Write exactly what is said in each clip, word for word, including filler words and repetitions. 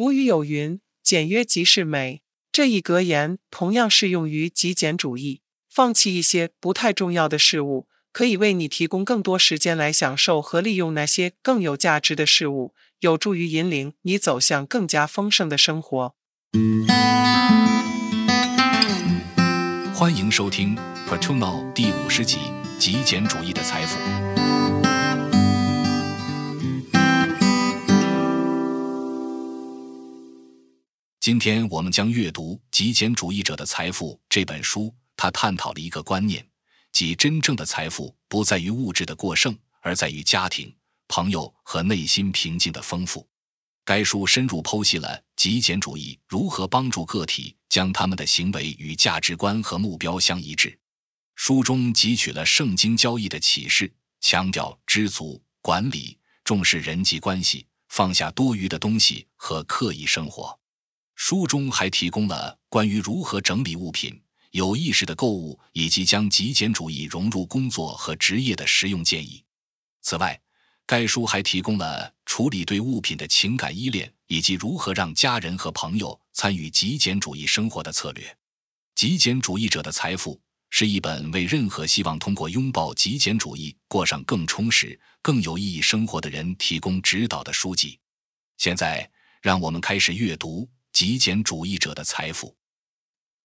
古语有云，简约即是美，这一格言同样适用于极简主义。放弃一些不太重要的事物，可以为你提供更多时间来享受和利用那些更有价值的事物，有助于引领你走向更加丰盛的生活。欢迎收听 Patuno 第五十集，极简主义的财富。今天我们将阅读《极简主义者的财富》这本书，它探讨了一个观念，即真正的财富不在于物质的过剩，而在于家庭、朋友和内心平静的丰富。该书深入剖析了极简主义如何帮助个体将他们的行为与价值观和目标相一致。书中汲取了圣经交易的启示，强调知足、管理，重视人际关系，放下多余的东西和刻意生活。书中还提供了关于如何整理物品、有意识的购物以及将极简主义融入工作和职业的实用建议。此外，该书还提供了处理对物品的情感依恋以及如何让家人和朋友参与极简主义生活的策略。《极简主义者的财富》是一本为任何希望通过拥抱极简主义过上更充实、更有意义生活的人提供指导的书籍。现在，让我们开始阅读《极简主义者的财富》。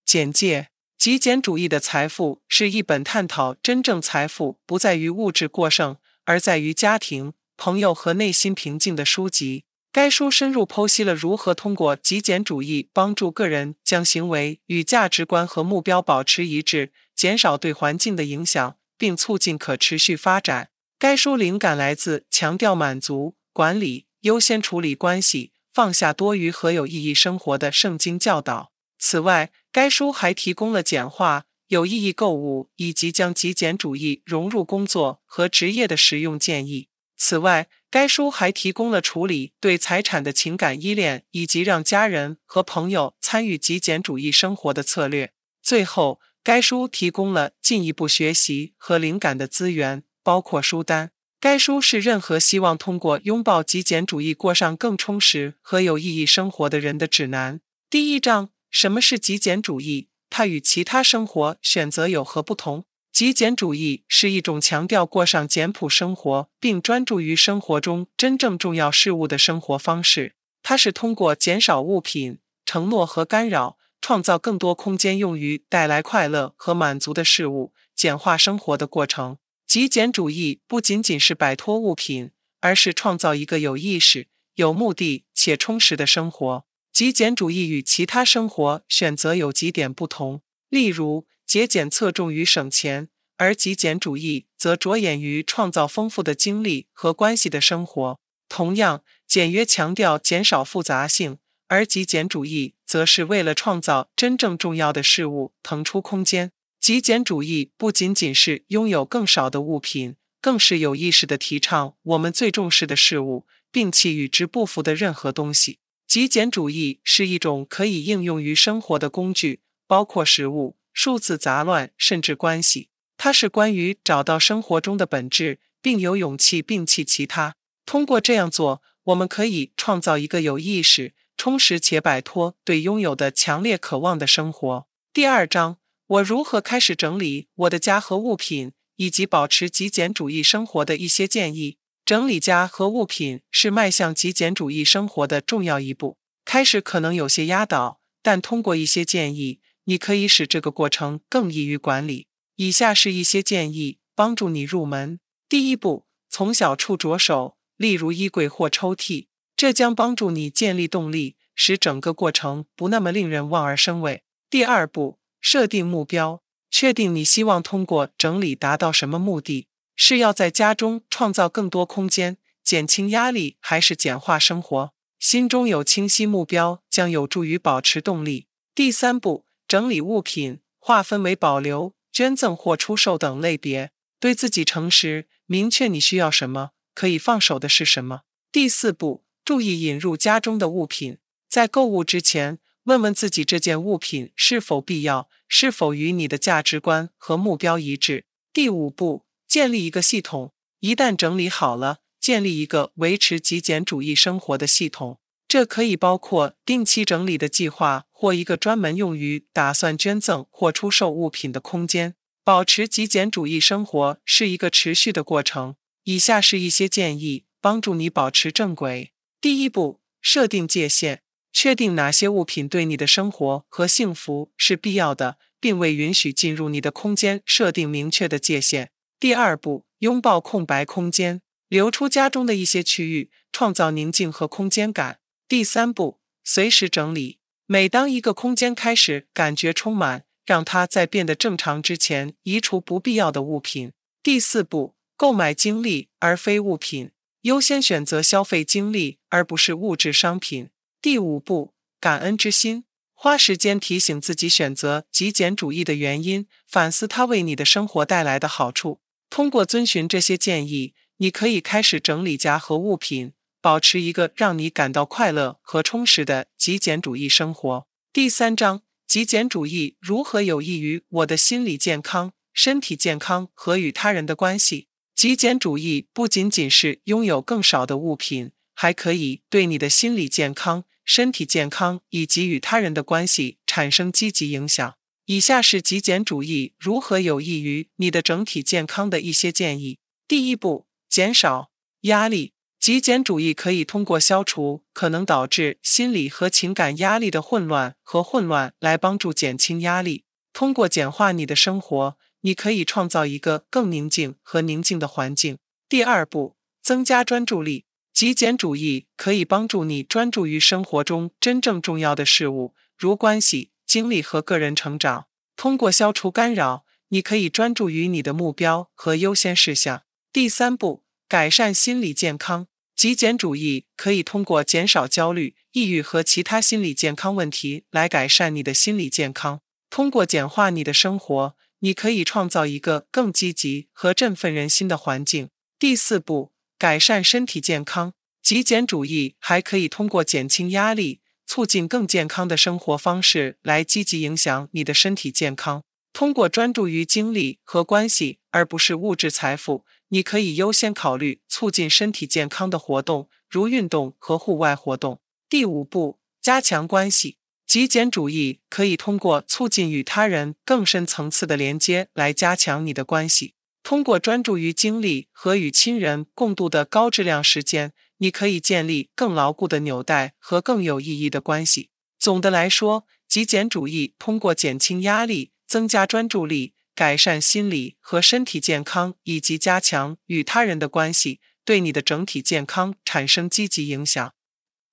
简介：《极简主义的财富》是一本探讨真正财富不在于物质过剩，而在于家庭、朋友和内心平静的书籍。该书深入剖析了如何通过极简主义帮助个人将行为与价值观和目标保持一致，减少对环境的影响，并促进可持续发展。该书灵感来自强调满足、管理、优先处理关系、放下多余和有意义生活的圣经教导。此外，该书还提供了简化、有意义购物以及将极简主义融入工作和职业的实用建议。此外，该书还提供了处理对财产的情感依恋以及让家人和朋友参与极简主义生活的策略。最后，该书提供了进一步学习和灵感的资源，包括书单。该书是任何希望通过拥抱极简主义过上更充实和有意义生活的人的指南。第一章：什么是极简主义？它与其他生活选择有何不同？极简主义是一种强调过上简朴生活，并专注于生活中真正重要事物的生活方式。它是通过减少物品、承诺和干扰，创造更多空间用于带来快乐和满足的事物，简化生活的过程。极简主义不仅仅是摆脱物品，而是创造一个有意识、有目的且充实的生活。极简主义与其他生活选择有几点不同，例如，节俭侧重于省钱，而极简主义则着眼于创造丰富的经历和关系的生活。同样，简约强调减少复杂性，而极简主义则是为了创造真正重要的事物腾出空间。极简主义不仅仅是拥有更少的物品，更是有意识地提倡我们最重视的事物，并弃与之不符的任何东西。极简主义是一种可以应用于生活的工具，包括食物、数字杂乱，甚至关系。它是关于找到生活中的本质，并有勇气摒弃其他。通过这样做，我们可以创造一个有意识、充实且摆脱对拥有的强烈渴望的生活。第二章：我如何开始整理我的家和物品，以及保持极简主义生活的一些建议。整理家和物品是迈向极简主义生活的重要一步。开始可能有些压倒，但通过一些建议，你可以使这个过程更易于管理。以下是一些建议，帮助你入门。第一步，从小处着手，例如衣柜或抽屉。这将帮助你建立动力，使整个过程不那么令人望而生畏。第二步，设定目标，确定你希望通过整理达到什么目的。是要在家中创造更多空间，减轻压力，还是简化生活？心中有清晰目标，将有助于保持动力。第三步，整理物品，划分为保留、捐赠或出售等类别。对自己诚实，明确你需要什么，可以放手的是什么。第四步，注意引入家中的物品。在购物之前，问问自己这件物品是否必要，是否与你的价值观和目标一致。第五步，建立一个系统，一旦整理好了，建立一个维持极简主义生活的系统。这可以包括定期整理的计划或一个专门用于打算捐赠或出售物品的空间。保持极简主义生活是一个持续的过程。以下是一些建议，帮助你保持正轨。第一步，设定界限，确定哪些物品对你的生活和幸福是必要的，并为允许进入你的空间设定明确的界限。第二步，拥抱空白空间，留出家中的一些区域，创造宁静和空间感。第三步，随时整理。每当一个空间开始感觉充满，让它在变得正常之前移除不必要的物品。第四步，购买经历而非物品，优先选择消费经历而不是物质商品。第五步，感恩之心，花时间提醒自己选择极简主义的原因，反思它为你的生活带来的好处。通过遵循这些建议，你可以开始整理家和物品，保持一个让你感到快乐和充实的极简主义生活。第三章，极简主义如何有益于我的心理健康、身体健康和与他人的关系。极简主义不仅仅是拥有更少的物品，还可以对你的心理健康、身体健康以及与他人的关系产生积极影响。以下是极简主义如何有益于你的整体健康的一些建议。第一步，减少压力。极简主义可以通过消除可能导致心理和情感压力的混乱和混乱来帮助减轻压力。通过简化你的生活，你可以创造一个更宁静和宁静的环境。第二步，增加专注力。极简主义可以帮助你专注于生活中真正重要的事物，如关系、经历和个人成长。通过消除干扰，你可以专注于你的目标和优先事项。第三步，改善心理健康。极简主义可以通过减少焦虑、抑郁和其他心理健康问题来改善你的心理健康。通过简化你的生活，你可以创造一个更积极和振奋人心的环境。第四步，改善身体健康。极简主义还可以通过减轻压力、促进更健康的生活方式来积极影响你的身体健康。通过专注于经历和关系，而不是物质财富，你可以优先考虑促进身体健康的活动，如运动和户外活动。第五步，加强关系。极简主义可以通过促进与他人更深层次的连接来加强你的关系。通过专注于经历和与亲人共度的高质量时间，你可以建立更牢固的纽带和更有意义的关系。总的来说，极简主义通过减轻压力、增加专注力、改善心理和身体健康以及加强与他人的关系，对你的整体健康产生积极影响。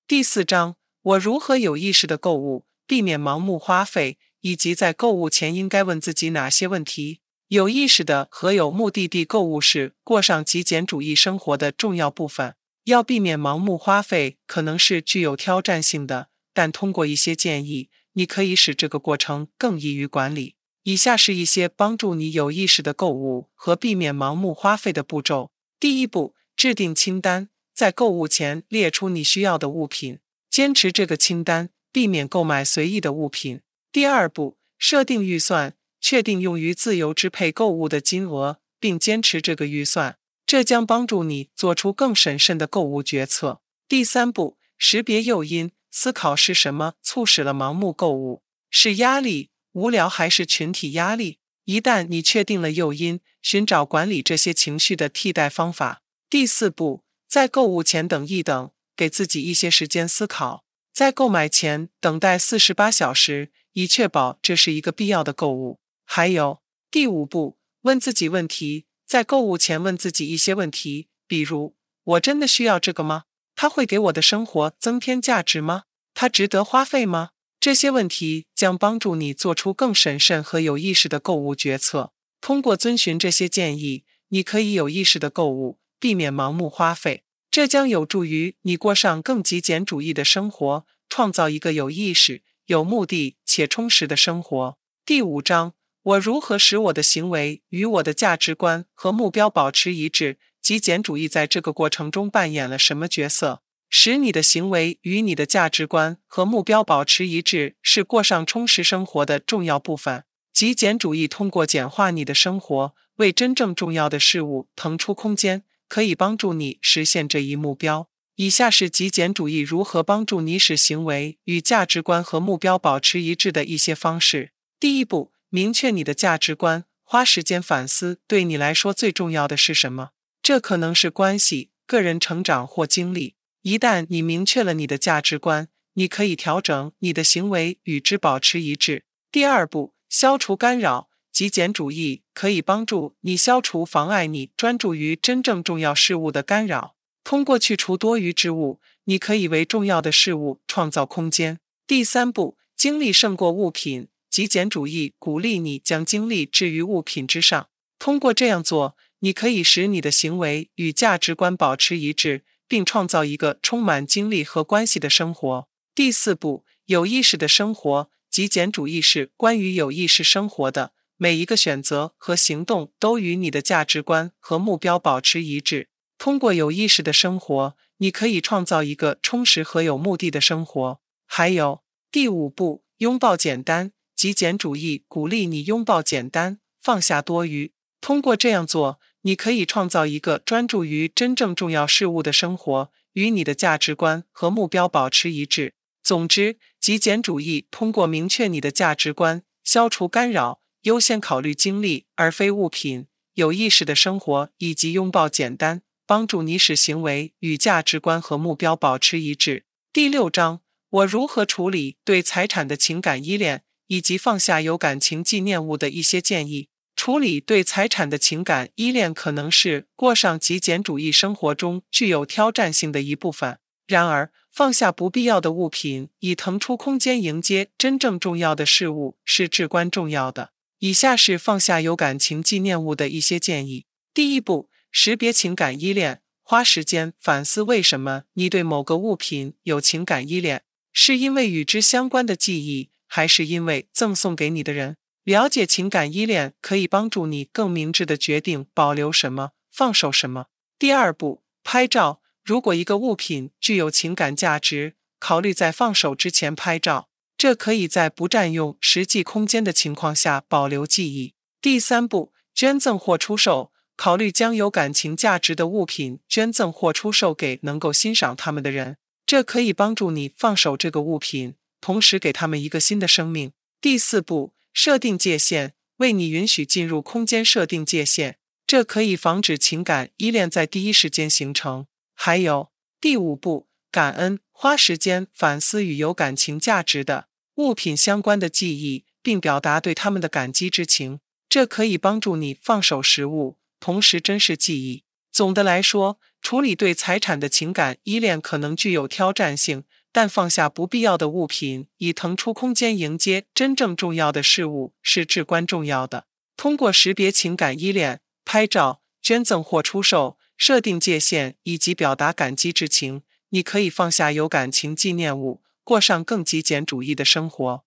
第四章，我如何有意识的购物，避免盲目花费，以及在购物前应该问自己哪些问题。有意识的和有目的地购物是过上极简主义生活的重要部分。要避免盲目花费可能是具有挑战性的，但通过一些建议，你可以使这个过程更易于管理。以下是一些帮助你有意识的购物和避免盲目花费的步骤。第一步，制定清单，在购物前列出你需要的物品，坚持这个清单，避免购买随意的物品。第二步，设定预算，确定用于自由支配购物的金额，并坚持这个预算，这将帮助你做出更审慎的购物决策。第三步，识别诱因，思考是什么促使了盲目购物，是压力、无聊还是群体压力？一旦你确定了诱因，寻找管理这些情绪的替代方法。第四步，在购物前等一等，给自己一些时间思考。在购买前等待四十八小时，以确保这是一个必要的购物。还有，第五步，问自己问题，在购物前问自己一些问题，比如，我真的需要这个吗？它会给我的生活增添价值吗？它值得花费吗？这些问题将帮助你做出更审慎和有意识的购物决策。通过遵循这些建议，你可以有意识的购物，避免盲目花费。这将有助于你过上更极简主义的生活，创造一个有意识、有目的且充实的生活。第五章，我如何使我的行为与我的价值观和目标保持一致？极简主义在这个过程中扮演了什么角色？使你的行为与你的价值观和目标保持一致是过上充实生活的重要部分。极简主义通过简化你的生活，为真正重要的事物腾出空间，可以帮助你实现这一目标。以下是极简主义如何帮助你使行为与价值观和目标保持一致的一些方式。第一步，明确你的价值观，花时间反思对你来说最重要的是什么。这可能是关系、个人成长或经历。一旦你明确了你的价值观，你可以调整你的行为与之保持一致。第二步，消除干扰。极简主义可以帮助你消除妨碍你专注于真正重要事物的干扰。通过去除多余之物，你可以为重要的事物创造空间。第三步，精力胜过物品。极简主义鼓励你将精力置于物品之上。通过这样做，你可以使你的行为与价值观保持一致，并创造一个充满精力和关系的生活。第四步，有意识的生活。极简主义是关于有意识生活的。每一个选择和行动都与你的价值观和目标保持一致。通过有意识的生活，你可以创造一个充实和有目的的生活。还有，第五步，拥抱简单。极简主义鼓励你拥抱简单，放下多余。通过这样做，你可以创造一个专注于真正重要事物的生活，与你的价值观和目标保持一致。总之，极简主义通过明确你的价值观，消除干扰，优先考虑精力而非物品，有意识的生活以及拥抱简单，帮助你使行为与价值观和目标保持一致。第六章，我如何处理对财产的情感依恋，以及放下有感情纪念物的一些建议。处理对财产的情感依恋可能是过上极简主义生活中具有挑战性的一部分。然而，放下不必要的物品，以腾出空间迎接真正重要的事物是至关重要的。以下是放下有感情纪念物的一些建议。第一步，识别情感依恋，花时间反思为什么你对某个物品有情感依恋，是因为与之相关的记忆，还是因为赠送给你的人？了解情感依恋可以帮助你更明智地决定保留什么，放手什么。第二步，拍照。如果一个物品具有情感价值，考虑在放手之前拍照，这可以在不占用实际空间的情况下保留记忆。第三步，捐赠或出售。考虑将有感情价值的物品捐赠或出售给能够欣赏它们的人，这可以帮助你放手这个物品，同时给他们一个新的生命。第四步，设定界限。为你允许进入空间设定界限，这可以防止情感依恋在第一时间形成。还有，第五步，感恩。花时间反思与有感情价值的物品相关的记忆，并表达对他们的感激之情，这可以帮助你放手食物，同时珍视记忆。总的来说，处理对财产的情感依恋可能具有挑战性，但放下不必要的物品，以腾出空间迎接真正重要的事物是至关重要的。通过识别情感依恋、拍照、捐赠或出售、设定界限以及表达感激之情，你可以放下有感情纪念物，过上更极简主义的生活。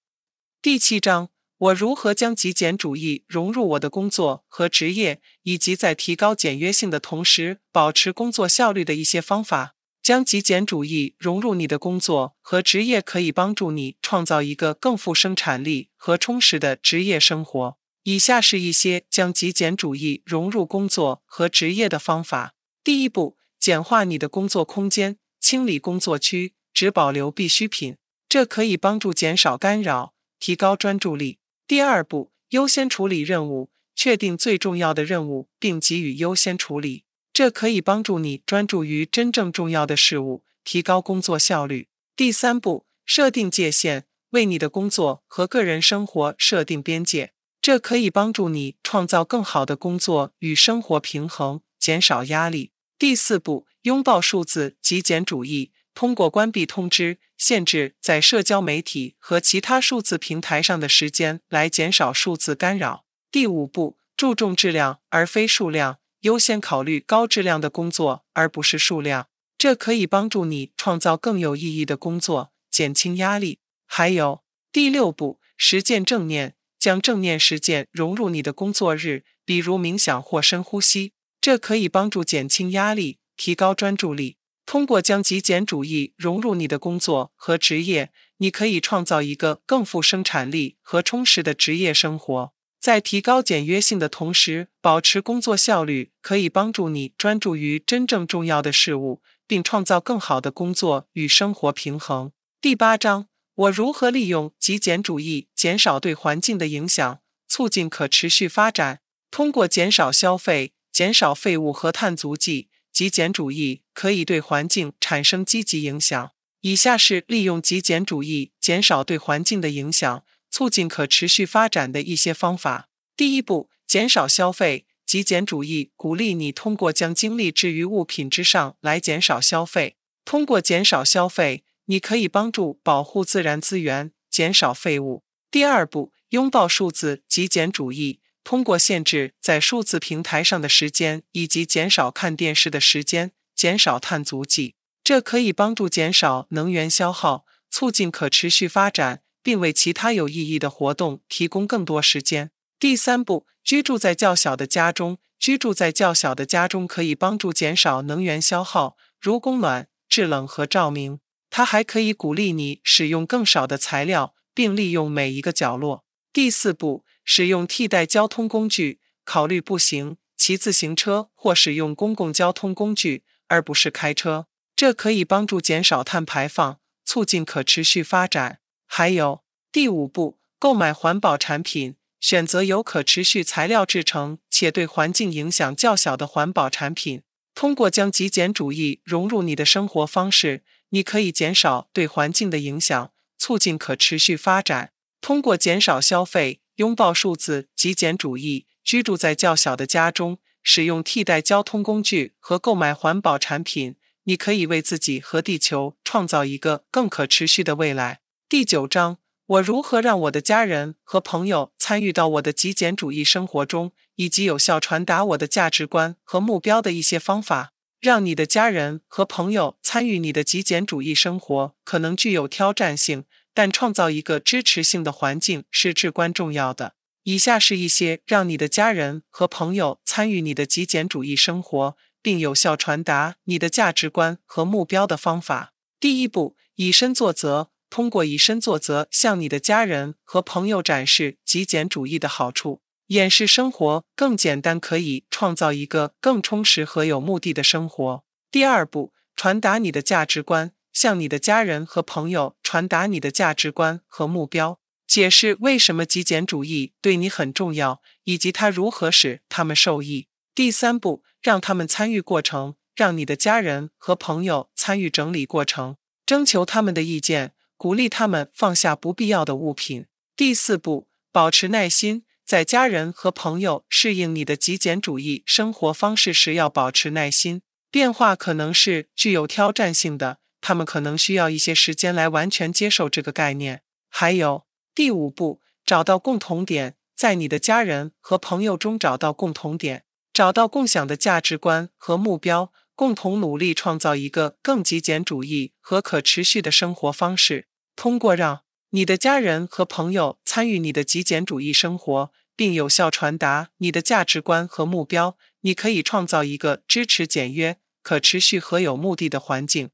第七章，我如何将极简主义融入我的工作和职业，以及在提高简约性的同时保持工作效率的一些方法。将极简主义融入你的工作和职业可以帮助你创造一个更富生产力和充实的职业生活。以下是一些将极简主义融入工作和职业的方法。第一步，简化你的工作空间，清理工作区，只保留必需品，这可以帮助减少干扰，提高专注力。第二步，优先处理任务，确定最重要的任务并给予优先处理，这可以帮助你专注于真正重要的事物，提高工作效率。第三步，设定界限，为你的工作和个人生活设定边界，这可以帮助你创造更好的工作与生活平衡，减少压力。第四步，拥抱数字。极简主义通过关闭通知、限制在社交媒体和其他数字平台上的时间来减少数字干扰。第五步，注重质量而非数量，优先考虑高质量的工作而不是数量，这可以帮助你创造更有意义的工作，减轻压力。还有，第六步，实践正念。将正念实践融入你的工作日，比如冥想或深呼吸，这可以帮助减轻压力，提高专注力。通过将极简主义融入你的工作和职业，你可以创造一个更富生产力和充实的职业生活。在提高简约性的同时，保持工作效率可以帮助你专注于真正重要的事物，并创造更好的工作与生活平衡。第八章，我如何利用极简主义减少对环境的影响，促进可持续发展。通过减少消费、减少废物和碳足迹，极简主义可以对环境产生积极影响。以下是利用极简主义减少对环境的影响，促进可持续发展的一些方法。第一步，减少消费。极简主义鼓励你通过将精力置于物品之上来减少消费。通过减少消费，你可以帮助保护自然资源，减少废物。第二步，拥抱数字极简主义。通过限制在数字平台上的时间，以及减少看电视的时间，减少碳足迹。这可以帮助减少能源消耗，促进可持续发展，并为其他有意义的活动提供更多时间。第三步，居住在较小的家中。居住在较小的家中可以帮助减少能源消耗，如供暖、制冷和照明。它还可以鼓励你使用更少的材料，并利用每一个角落。第四步，使用替代交通工具。考虑步行、骑自行车或使用公共交通工具，而不是开车。这可以帮助减少碳排放，促进可持续发展。还有，第五步，购买环保产品。选择由可持续材料制成且对环境影响较小的环保产品。通过将极简主义融入你的生活方式，你可以减少对环境的影响，促进可持续发展。通过减少消费、拥抱数字极简主义、居住在较小的家中、使用替代交通工具和购买环保产品，你可以为自己和地球创造一个更可持续的未来。第九章，我如何让我的家人和朋友参与到我的极简主义生活中，以及有效传达我的价值观和目标的一些方法。让你的家人和朋友参与你的极简主义生活可能具有挑战性，但创造一个支持性的环境是至关重要的。以下是一些让你的家人和朋友参与你的极简主义生活，并有效传达你的价值观和目标的方法。第一步，以身作则。通过以身作则向你的家人和朋友展示极简主义的好处。演示生活更简单可以创造一个更充实和有目的的生活。第二步，传达你的价值观。向你的家人和朋友传达你的价值观和目标，解释为什么极简主义对你很重要，以及它如何使他们受益。第三步，让他们参与过程。让你的家人和朋友参与整理过程，征求他们的意见，鼓励他们放下不必要的物品。第四步，保持耐心。在家人和朋友适应你的极简主义生活方式时，要保持耐心。变化可能是具有挑战性的，他们可能需要一些时间来完全接受这个概念。还有，第五步，找到共同点。在你的家人和朋友中找到共同点，找到共享的价值观和目标，共同努力创造一个更极简主义和可持续的生活方式。通过让你的家人和朋友参与你的极简主义生活，并有效传达你的价值观和目标，你可以创造一个支持简约、可持续和有目的的环境。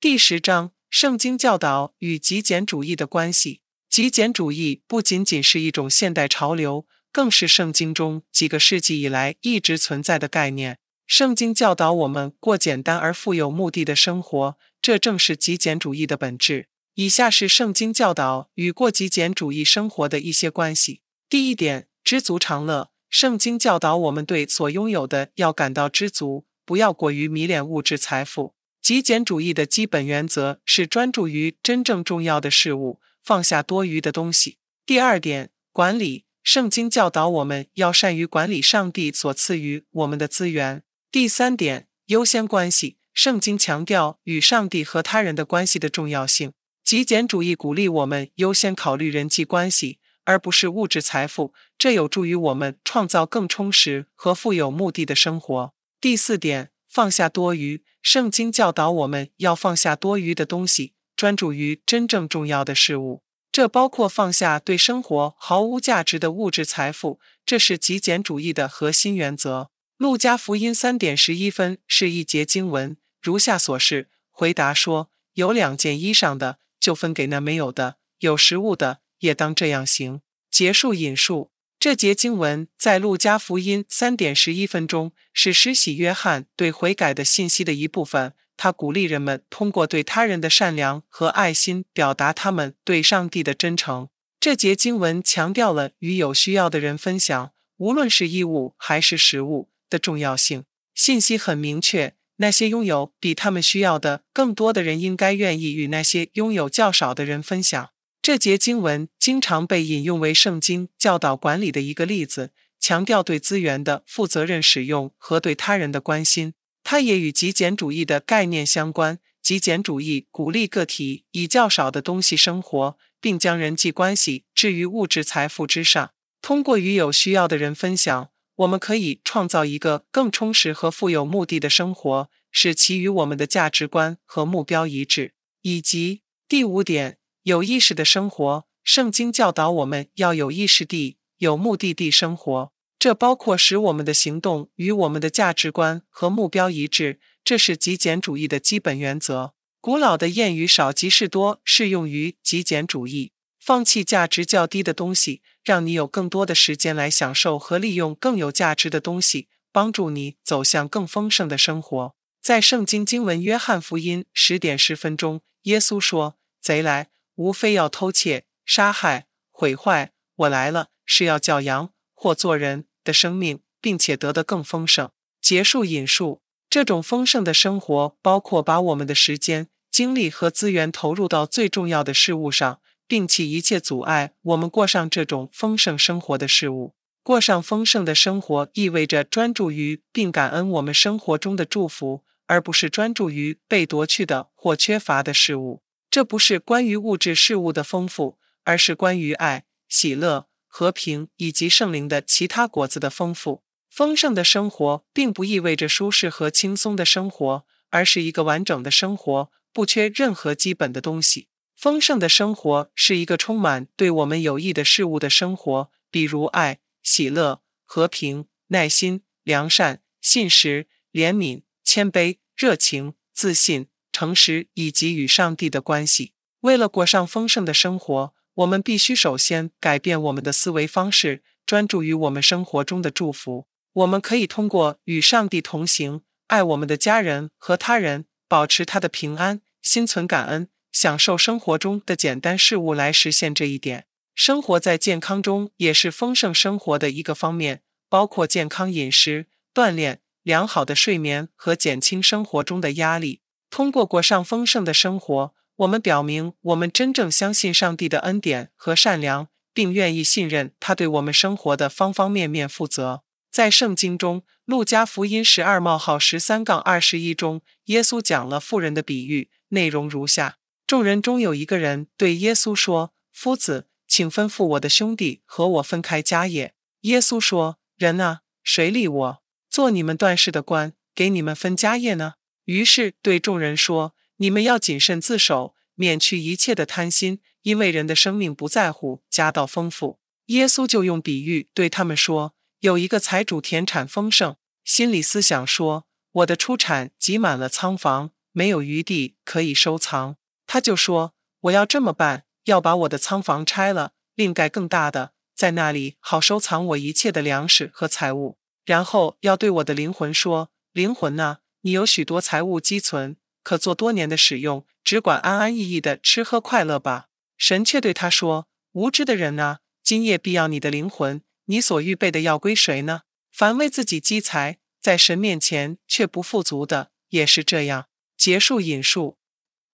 第十章，圣经教导与极简主义的关系。极简主义不仅仅是一种现代潮流，更是圣经中几个世纪以来一直存在的概念。圣经教导我们过简单而富有目的的生活，这正是极简主义的本质。以下是圣经教导与过极简主义生活的一些关系。第一点，知足常乐。圣经教导我们对所拥有的要感到知足，不要过于迷恋物质财富。极简主义的基本原则是专注于真正重要的事物，放下多余的东西。第二点，管理。圣经教导我们要善于管理上帝所赐予我们的资源。第三点，优先关系。圣经强调与上帝和他人的关系的重要性。极简主义鼓励我们优先考虑人际关系，而不是物质财富，这有助于我们创造更充实和富有目的的生活。第四点，放下多余。圣经教导我们要放下多余的东西，专注于真正重要的事物。这包括放下对生活毫无价值的物质财富，这是极简主义的核心原则。路加福音 三点十一 分是一节经文，如下所示，回答说，有两件衣裳的，就分给那没有的，有食物的，也当这样行。结束引述。这节经文在路加福音 三点十一 分中是施洗约翰对悔改的信息的一部分，他鼓励人们通过对他人的善良和爱心表达他们对上帝的真诚。这节经文强调了与有需要的人分享，无论是衣物还是食物的重要性。信息很明确，那些拥有比他们需要的更多的人应该愿意与那些拥有较少的人分享。这节经文经常被引用为圣经教导管理的一个例子，强调对资源的负责任使用和对他人的关心。它也与极简主义的概念相关，极简主义鼓励个体以较少的东西生活，并将人际关系置于物质财富之上。通过与有需要的人分享，我们可以创造一个更充实和富有目的的生活，使其与我们的价值观和目标一致。以及第五点，有意识的生活。圣经教导我们要有意识地、有目的地生活，这包括使我们的行动与我们的价值观和目标一致，这是极简主义的基本原则。古老的谚语少即是多适用于极简主义，放弃价值较低的东西，让你有更多的时间来享受和利用更有价值的东西，帮助你走向更丰盛的生活。在圣经经文约翰福音十点十分中，耶稣说，贼来无非要偷窃、杀害、毁坏，我来了，是要叫羊或做人的生命，并且得得更丰盛。结束引述。这种丰盛的生活包括把我们的时间、精力和资源投入到最重要的事物上，并弃一切阻碍我们过上这种丰盛生活的事物。过上丰盛的生活意味着专注于并感恩我们生活中的祝福，而不是专注于被夺去的或缺乏的事物。这不是关于物质事物的丰富，而是关于爱、喜乐、和平以及圣灵的其他果子的丰富。丰盛的生活并不意味着舒适和轻松的生活，而是一个完整的生活，不缺任何基本的东西。丰盛的生活是一个充满对我们有益的事物的生活，比如爱、喜乐、和平、耐心、良善、信实、怜悯、谦卑、热情、自信、诚实以及与上帝的关系。为了过上丰盛的生活，我们必须首先改变我们的思维方式，专注于我们生活中的祝福。我们可以通过与上帝同行，爱我们的家人和他人，保持他的平安，心存感恩，享受生活中的简单事物来实现这一点。生活在健康中也是丰盛生活的一个方面，包括健康饮食、锻炼、良好的睡眠和减轻生活中的压力。通过过上丰盛的生活，我们表明我们真正相信上帝的恩典和善良，并愿意信任他对我们生活的方方面面负责。在圣经中，路加福音十二 十三至二十一 中，耶稣讲了富人的比喻，内容如下。众人中有一个人对耶稣说，夫子，请吩咐我的兄弟和我分开家业。耶稣说，人啊，谁理我，做你们断事的官，给你们分家业呢？于是对众人说，你们要谨慎自守，免去一切的贪心，因为人的生命不在乎家道丰富。耶稣就用比喻对他们说，有一个财主田产丰盛，心里思想说，我的出产挤满了仓房，没有余地可以收藏。他就说，我要这么办，要把我的仓房拆了，另盖更大的，在那里好收藏我一切的粮食和财物。然后要对我的灵魂说，灵魂啊，你有许多财物积存，可做多年的使用，只管安安逸逸的吃喝快乐吧。神却对他说，无知的人啊，今夜必要你的灵魂，你所预备的要归谁呢？凡为自己积财，在神面前却不富足的，也是这样。结束引述。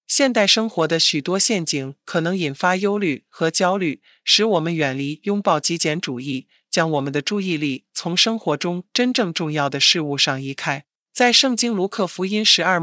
现代生活的许多陷阱可能引发忧虑和焦虑，使我们远离拥抱极简主义，将我们的注意力从生活中真正重要的事物上移开。在圣经卢克福音十二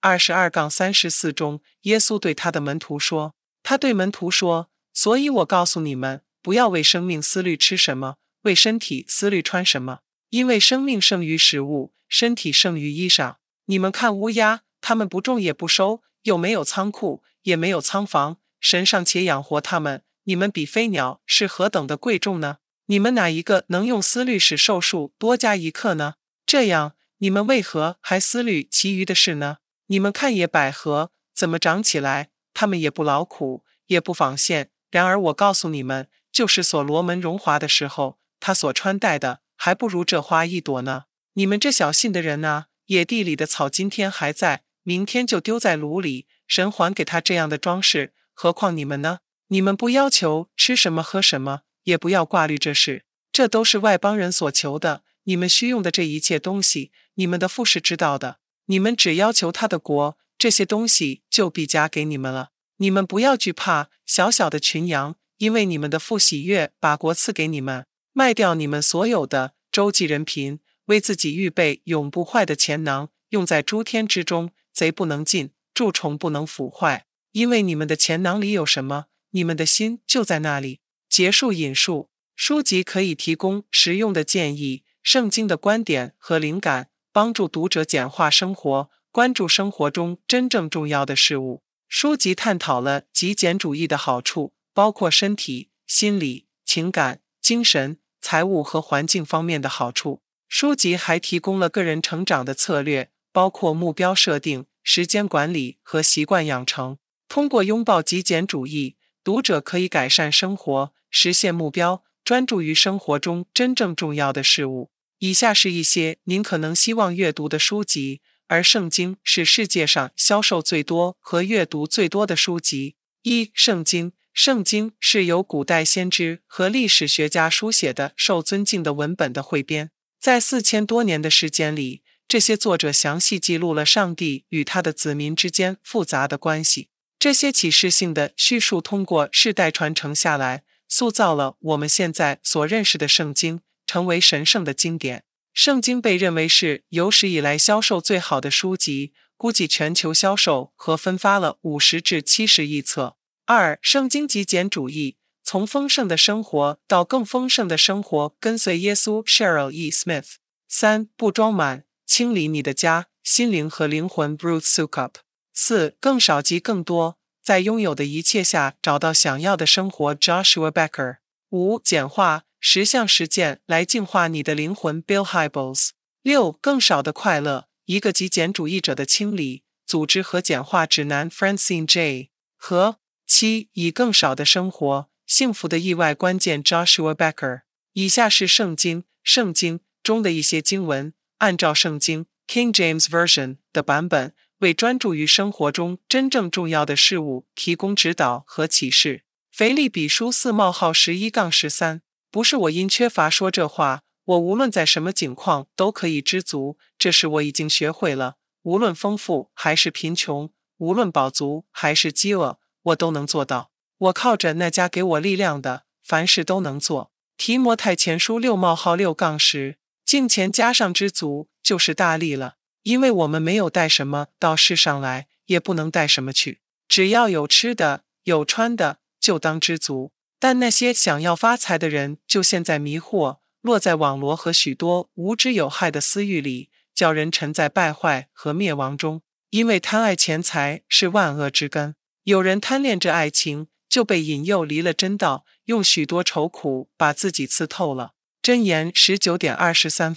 二十二至三十四 中，耶稣对他的门徒说，他对门徒说，所以我告诉你们，不要为生命思虑吃什么，为身体思虑穿什么，因为生命胜于食物，身体胜于衣裳。你们看乌鸦，它们不种也不收，又没有仓库，也没有仓房，神尚且养活它们，你们比飞鸟是何等的贵重呢？你们哪一个能用思虑使寿数多加一刻呢？这样你们为何还思虑其余的事呢？你们看野百合怎么长起来，它们也不劳苦，也不纺线。然而我告诉你们，就是所罗门荣华的时候，他所穿戴的还不如这花一朵呢。你们这小信的人啊，野地里的草今天还在，明天就丢在炉里，神还给他这样的装饰，何况你们呢？你们不要求吃什么喝什么，也不要挂虑这事，这都是外邦人所求的。你们需用的这一切东西，你们的父是知道的。你们只要求他的国，这些东西就必加给你们了。你们不要惧怕小小的群羊，因为你们的父喜悦把国赐给你们。卖掉你们所有的，周济人贫，为自己预备永不坏的钱囊，用在诸天之中，贼不能进，蛀虫不能腐坏。因为你们的钱囊里有什么，你们的心就在那里。结束引述。书籍可以提供实用的建议、圣经的观点和灵感，帮助读者简化生活，关注生活中真正重要的事物。书籍探讨了极简主义的好处，包括身体、心理、情感、精神、财务和环境方面的好处。书籍还提供了个人成长的策略，包括目标设定、时间管理和习惯养成。通过拥抱极简主义，读者可以改善生活，实现目标，专注于生活中真正重要的事物。以下是一些您可能希望阅读的书籍，而圣经是世界上销售最多和阅读最多的书籍。一、圣经。圣经是由古代先知和历史学家书写的受尊敬的文本的汇编。在四千多年的时间里，这些作者详细记录了上帝与他的子民之间复杂的关系。这些启示性的叙述通过世代传承下来，塑造了我们现在所认识的圣经，成为神圣的经典。圣经被认为是有史以来销售最好的书籍，估计全球销售和分发了五十至七十亿册。二、圣经极简主义，从丰盛的生活到更丰盛的生活，跟随耶稣 Cheryl E. Smith。 三、不装满，清理你的家、心灵和灵魂 Ruth Soukup。 四、更少即更多，在拥有的一切下找到想要的生活 Joshua Becker。 五、简化，十项实践来净化你的灵魂 Bill Hybels。 六、更少的快乐，一个极简主义者的清理、组织和简化指南 Francine Jay。 和七、以更少的生活，幸福的意外关键 Joshua Becker。 以下是圣经圣经中的一些经文，按照圣经 King James Version 的版本，为专注于生活中真正重要的事物提供指导和启示。腓立比书 四 十一 十三。 不是我因缺乏说这话，我无论在什么境况都可以知足，这是我已经学会了，无论丰富还是贫穷，无论饱足还是饥饿，我都能做到。我靠着那加给我力量的，凡事都能做。提摩太前书 六 六 十。 敬虔加上知足，就是大力了。因为我们没有带什么到世上来，也不能带什么去。只要有吃的有穿的，就当知足。但那些想要发财的人就陷在迷惑，落在网罗和许多无知有害的私欲里，叫人沉在败坏和灭亡中。因为贪爱钱财是万恶之根。有人贪恋着爱情，就被引诱离了真道，用许多愁苦把自己刺透了。箴言 十九 二十三。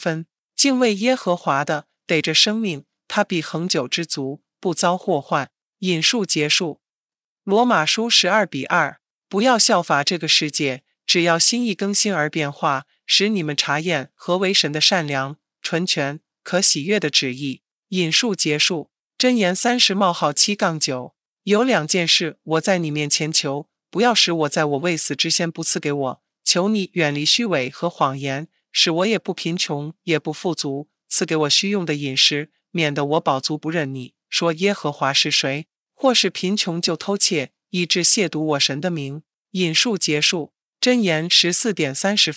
敬畏耶和华的，逮着生命，他必恒久知足，不遭祸患。引述结束。罗马书 十二 二。 不要效法这个世界，只要心意更新而变化，使你们察验何为神的善良、纯全、可喜悦的旨意。引述结束。箴言 三十 七 九。 有两件事我在你面前求，不要使我在我未死之先不赐给我，求你远离虚伪和谎言，使我也不贫穷也不富足，赐给我需用的饮食，免得我饱足不认你，说耶和华是谁，或是贫穷就偷窃，以致亵渎我神的名。引述结束。箴言 十四 三十。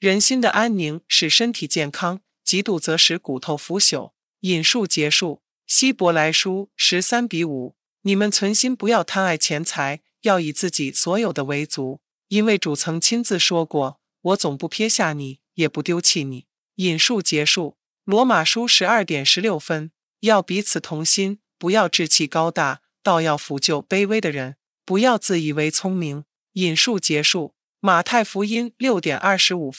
人心的安宁使身体健康，嫉妒则使骨头腐朽。引述结束。希伯来书 十三 五。你们存心不要贪爱钱财，要以自己所有的为足，因为主曾亲自说过，我总不撇下你，也不丢弃你。引述结束。罗马书 十二 十六。要彼此同心，不要志气高大，倒要扶救卑微的人，不要自以为聪明。引述结束。马太福音 六 二十五。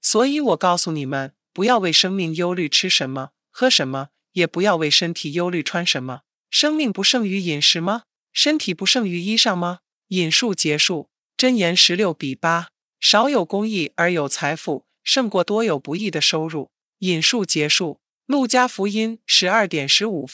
所以我告诉你们，不要为生命忧虑吃什么喝什么，也不要为身体忧虑穿什么。生命不胜于饮食吗？身体不胜于衣裳吗？引述结束。箴言 十六 八。少有公义而有财富，胜过多有不义的收入。引述结束。路加福音 十二 十五。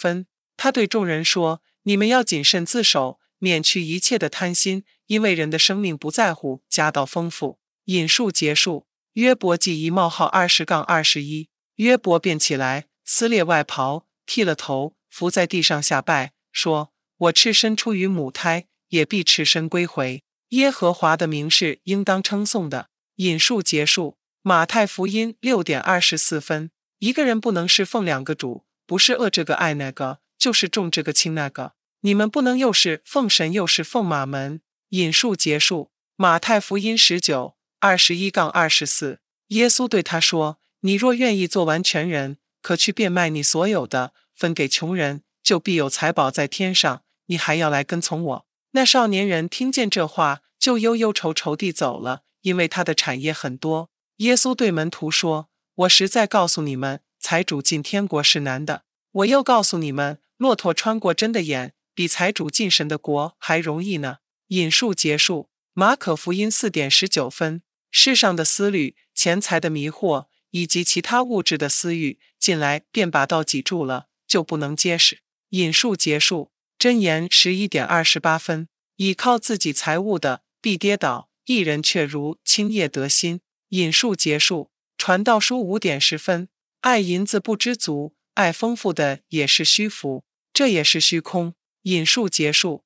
他对众人说：“你们要谨慎自守，免去一切的贪心，因为人的生命不在乎家道丰富。”引述结束。约伯记一冒号二十杠二十一。约伯便起来，撕裂外袍，剃了头，伏在地上下拜，说：“我赤身出于母胎，也必赤身归回。耶和华的名是应当称颂的。”引述结束。马太福音 六点二十四 分。一个人不能侍奉两个主，不是恶这个爱那个，就是重这个轻那个。你们不能又是奉神又是奉马门。引述结束。马太福音 十九 二十一 二十四。 耶稣对他说：“你若愿意做完全人，可去变卖你所有的，分给穷人，就必有财宝在天上，你还要来跟从我。”那少年人听见这话，就忧忧愁愁地走了，因为他的产业很多。耶稣对门徒说：“我实在告诉你们，财主进天国是难的。我又告诉你们，骆驼穿过针的眼，比财主进神的国还容易呢。”引述结束。马可福音 四点十九 分。世上的思虑、钱财的迷惑以及其他物质的私欲进来，便把道挤住了，就不能结实。引述结束。箴言 十一点二十八 分。倚靠自己财物的必跌倒，一人却如轻叶得新。引述结束。传道书 五点十 分。爱银子不知足，爱丰富的也是虚浮，这也是虚空。引述结束。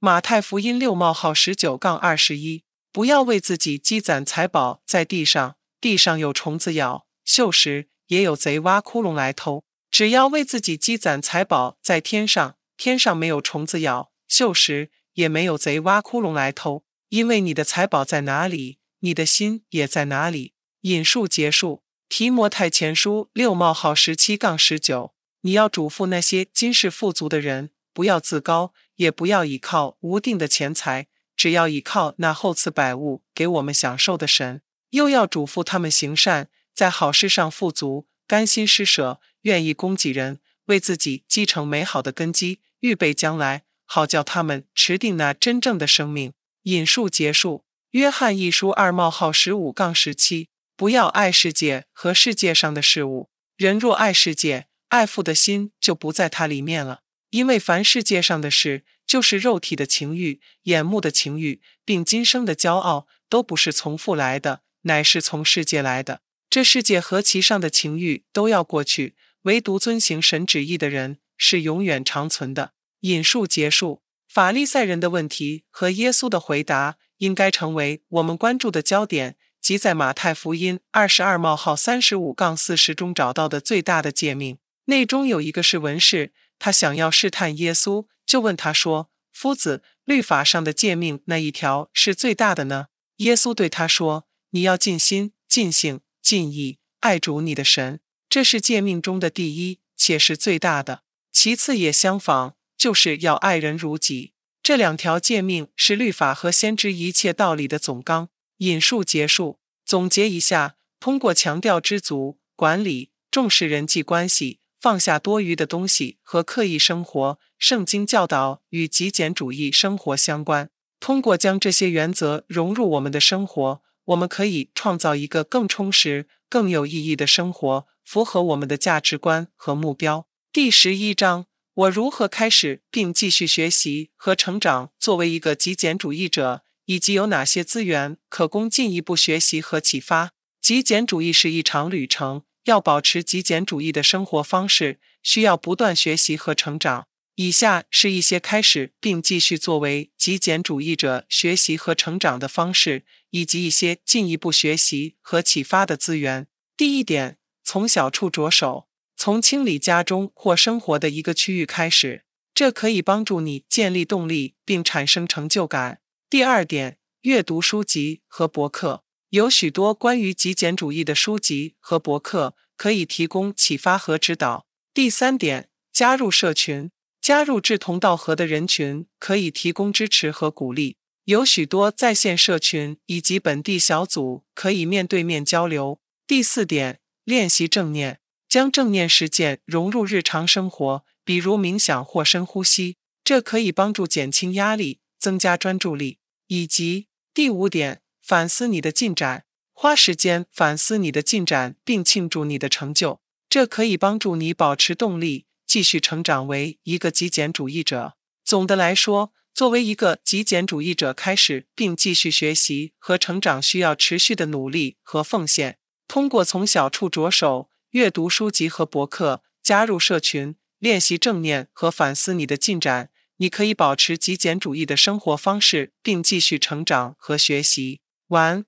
马太福音 六 冒号 十九 杠 二十一。 不要为自己积攒财宝在地上，地上有虫子咬，锈蚀，也有贼挖窟窿来偷。只要为自己积攒财宝在天上，天上没有虫子咬，锈蚀，也没有贼挖窟窿来偷。因为你的财宝在哪里，你的心也在哪里。引述结束。提摩太前书 六 冒号 十七 杠 十九。 你要嘱咐那些今世富足的人，不要自高，也不要倚靠无定的钱财，只要倚靠那厚赐百物给我们享受的神。又要嘱咐他们行善，在好事上富足，甘心施舍，愿意供给人，为自己积成美好的根基，预备将来，好叫他们持定那真正的生命。引述结束。约翰一书 二 冒号 十五 杠 十七。 不要爱世界和世界上的事物。人若爱世界，爱父的心就不在他里面了。因为凡世界上的事，就是肉体的情欲、眼目的情欲，并今生的骄傲，都不是从父来的，乃是从世界来的。这世界和其上的情欲都要过去，唯独遵行神旨意的人是永远长存的。引述结束。法利赛人的问题和耶稣的回答应该成为我们关注的焦点，即在马太福音 二十二 冒号 三十五 杠 四十 中找到的最大的诫命。内中有一个是文士，他想要试探耶稣，就问他说：“夫子，律法上的诫命那一条是最大的呢？”耶稣对他说：“你要尽心、尽性、尽意爱主你的神，这是诫命中的第一，且是最大的。其次也相仿，就是要爱人如己。”这两条诫命是律法和先知一切道理的总纲。引述结束。总结一下，通过强调知足、管理、重视人际关系、放下多余的东西和刻意生活，圣经教导与极简主义生活相关。通过将这些原则融入我们的生活，我们可以创造一个更充实、更有意义的生活，符合我们的价值观和目标。第十一章。我如何开始并继续学习和成长作为一个极简主义者，以及有哪些资源可供进一步学习和启发。极简主义是一场旅程，要保持极简主义的生活方式，需要不断学习和成长。以下是一些开始并继续作为极简主义者学习和成长的方式，以及一些进一步学习和启发的资源。第一点，从小处着手。从清理家中或生活的一个区域开始，这可以帮助你建立动力并产生成就感。第二点，阅读书籍和博客。有许多关于极简主义的书籍和博客可以提供启发和指导。第三点，加入社群。加入志同道合的人群可以提供支持和鼓励。有许多在线社群以及本地小组可以面对面交流。第四点，练习正念。将正念实践融入日常生活，比如冥想或深呼吸，这可以帮助减轻压力，增加专注力。以及第五点，反思你的进展。花时间反思你的进展并庆祝你的成就，这可以帮助你保持动力，继续成长为一个极简主义者。总的来说，作为一个极简主义者，开始并继续学习和成长需要持续的努力和奉献。通过从小处着手，阅读书籍和博客，加入社群，练习正念和反思你的进展，你可以保持极简主义的生活方式，并继续成长和学习。晚安。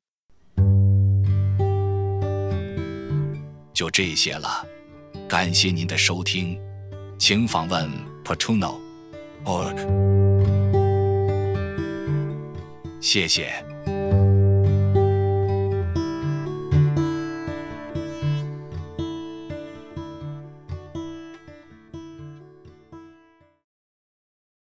就这些了，感谢您的收听，请访问 Patuno 或 谢谢。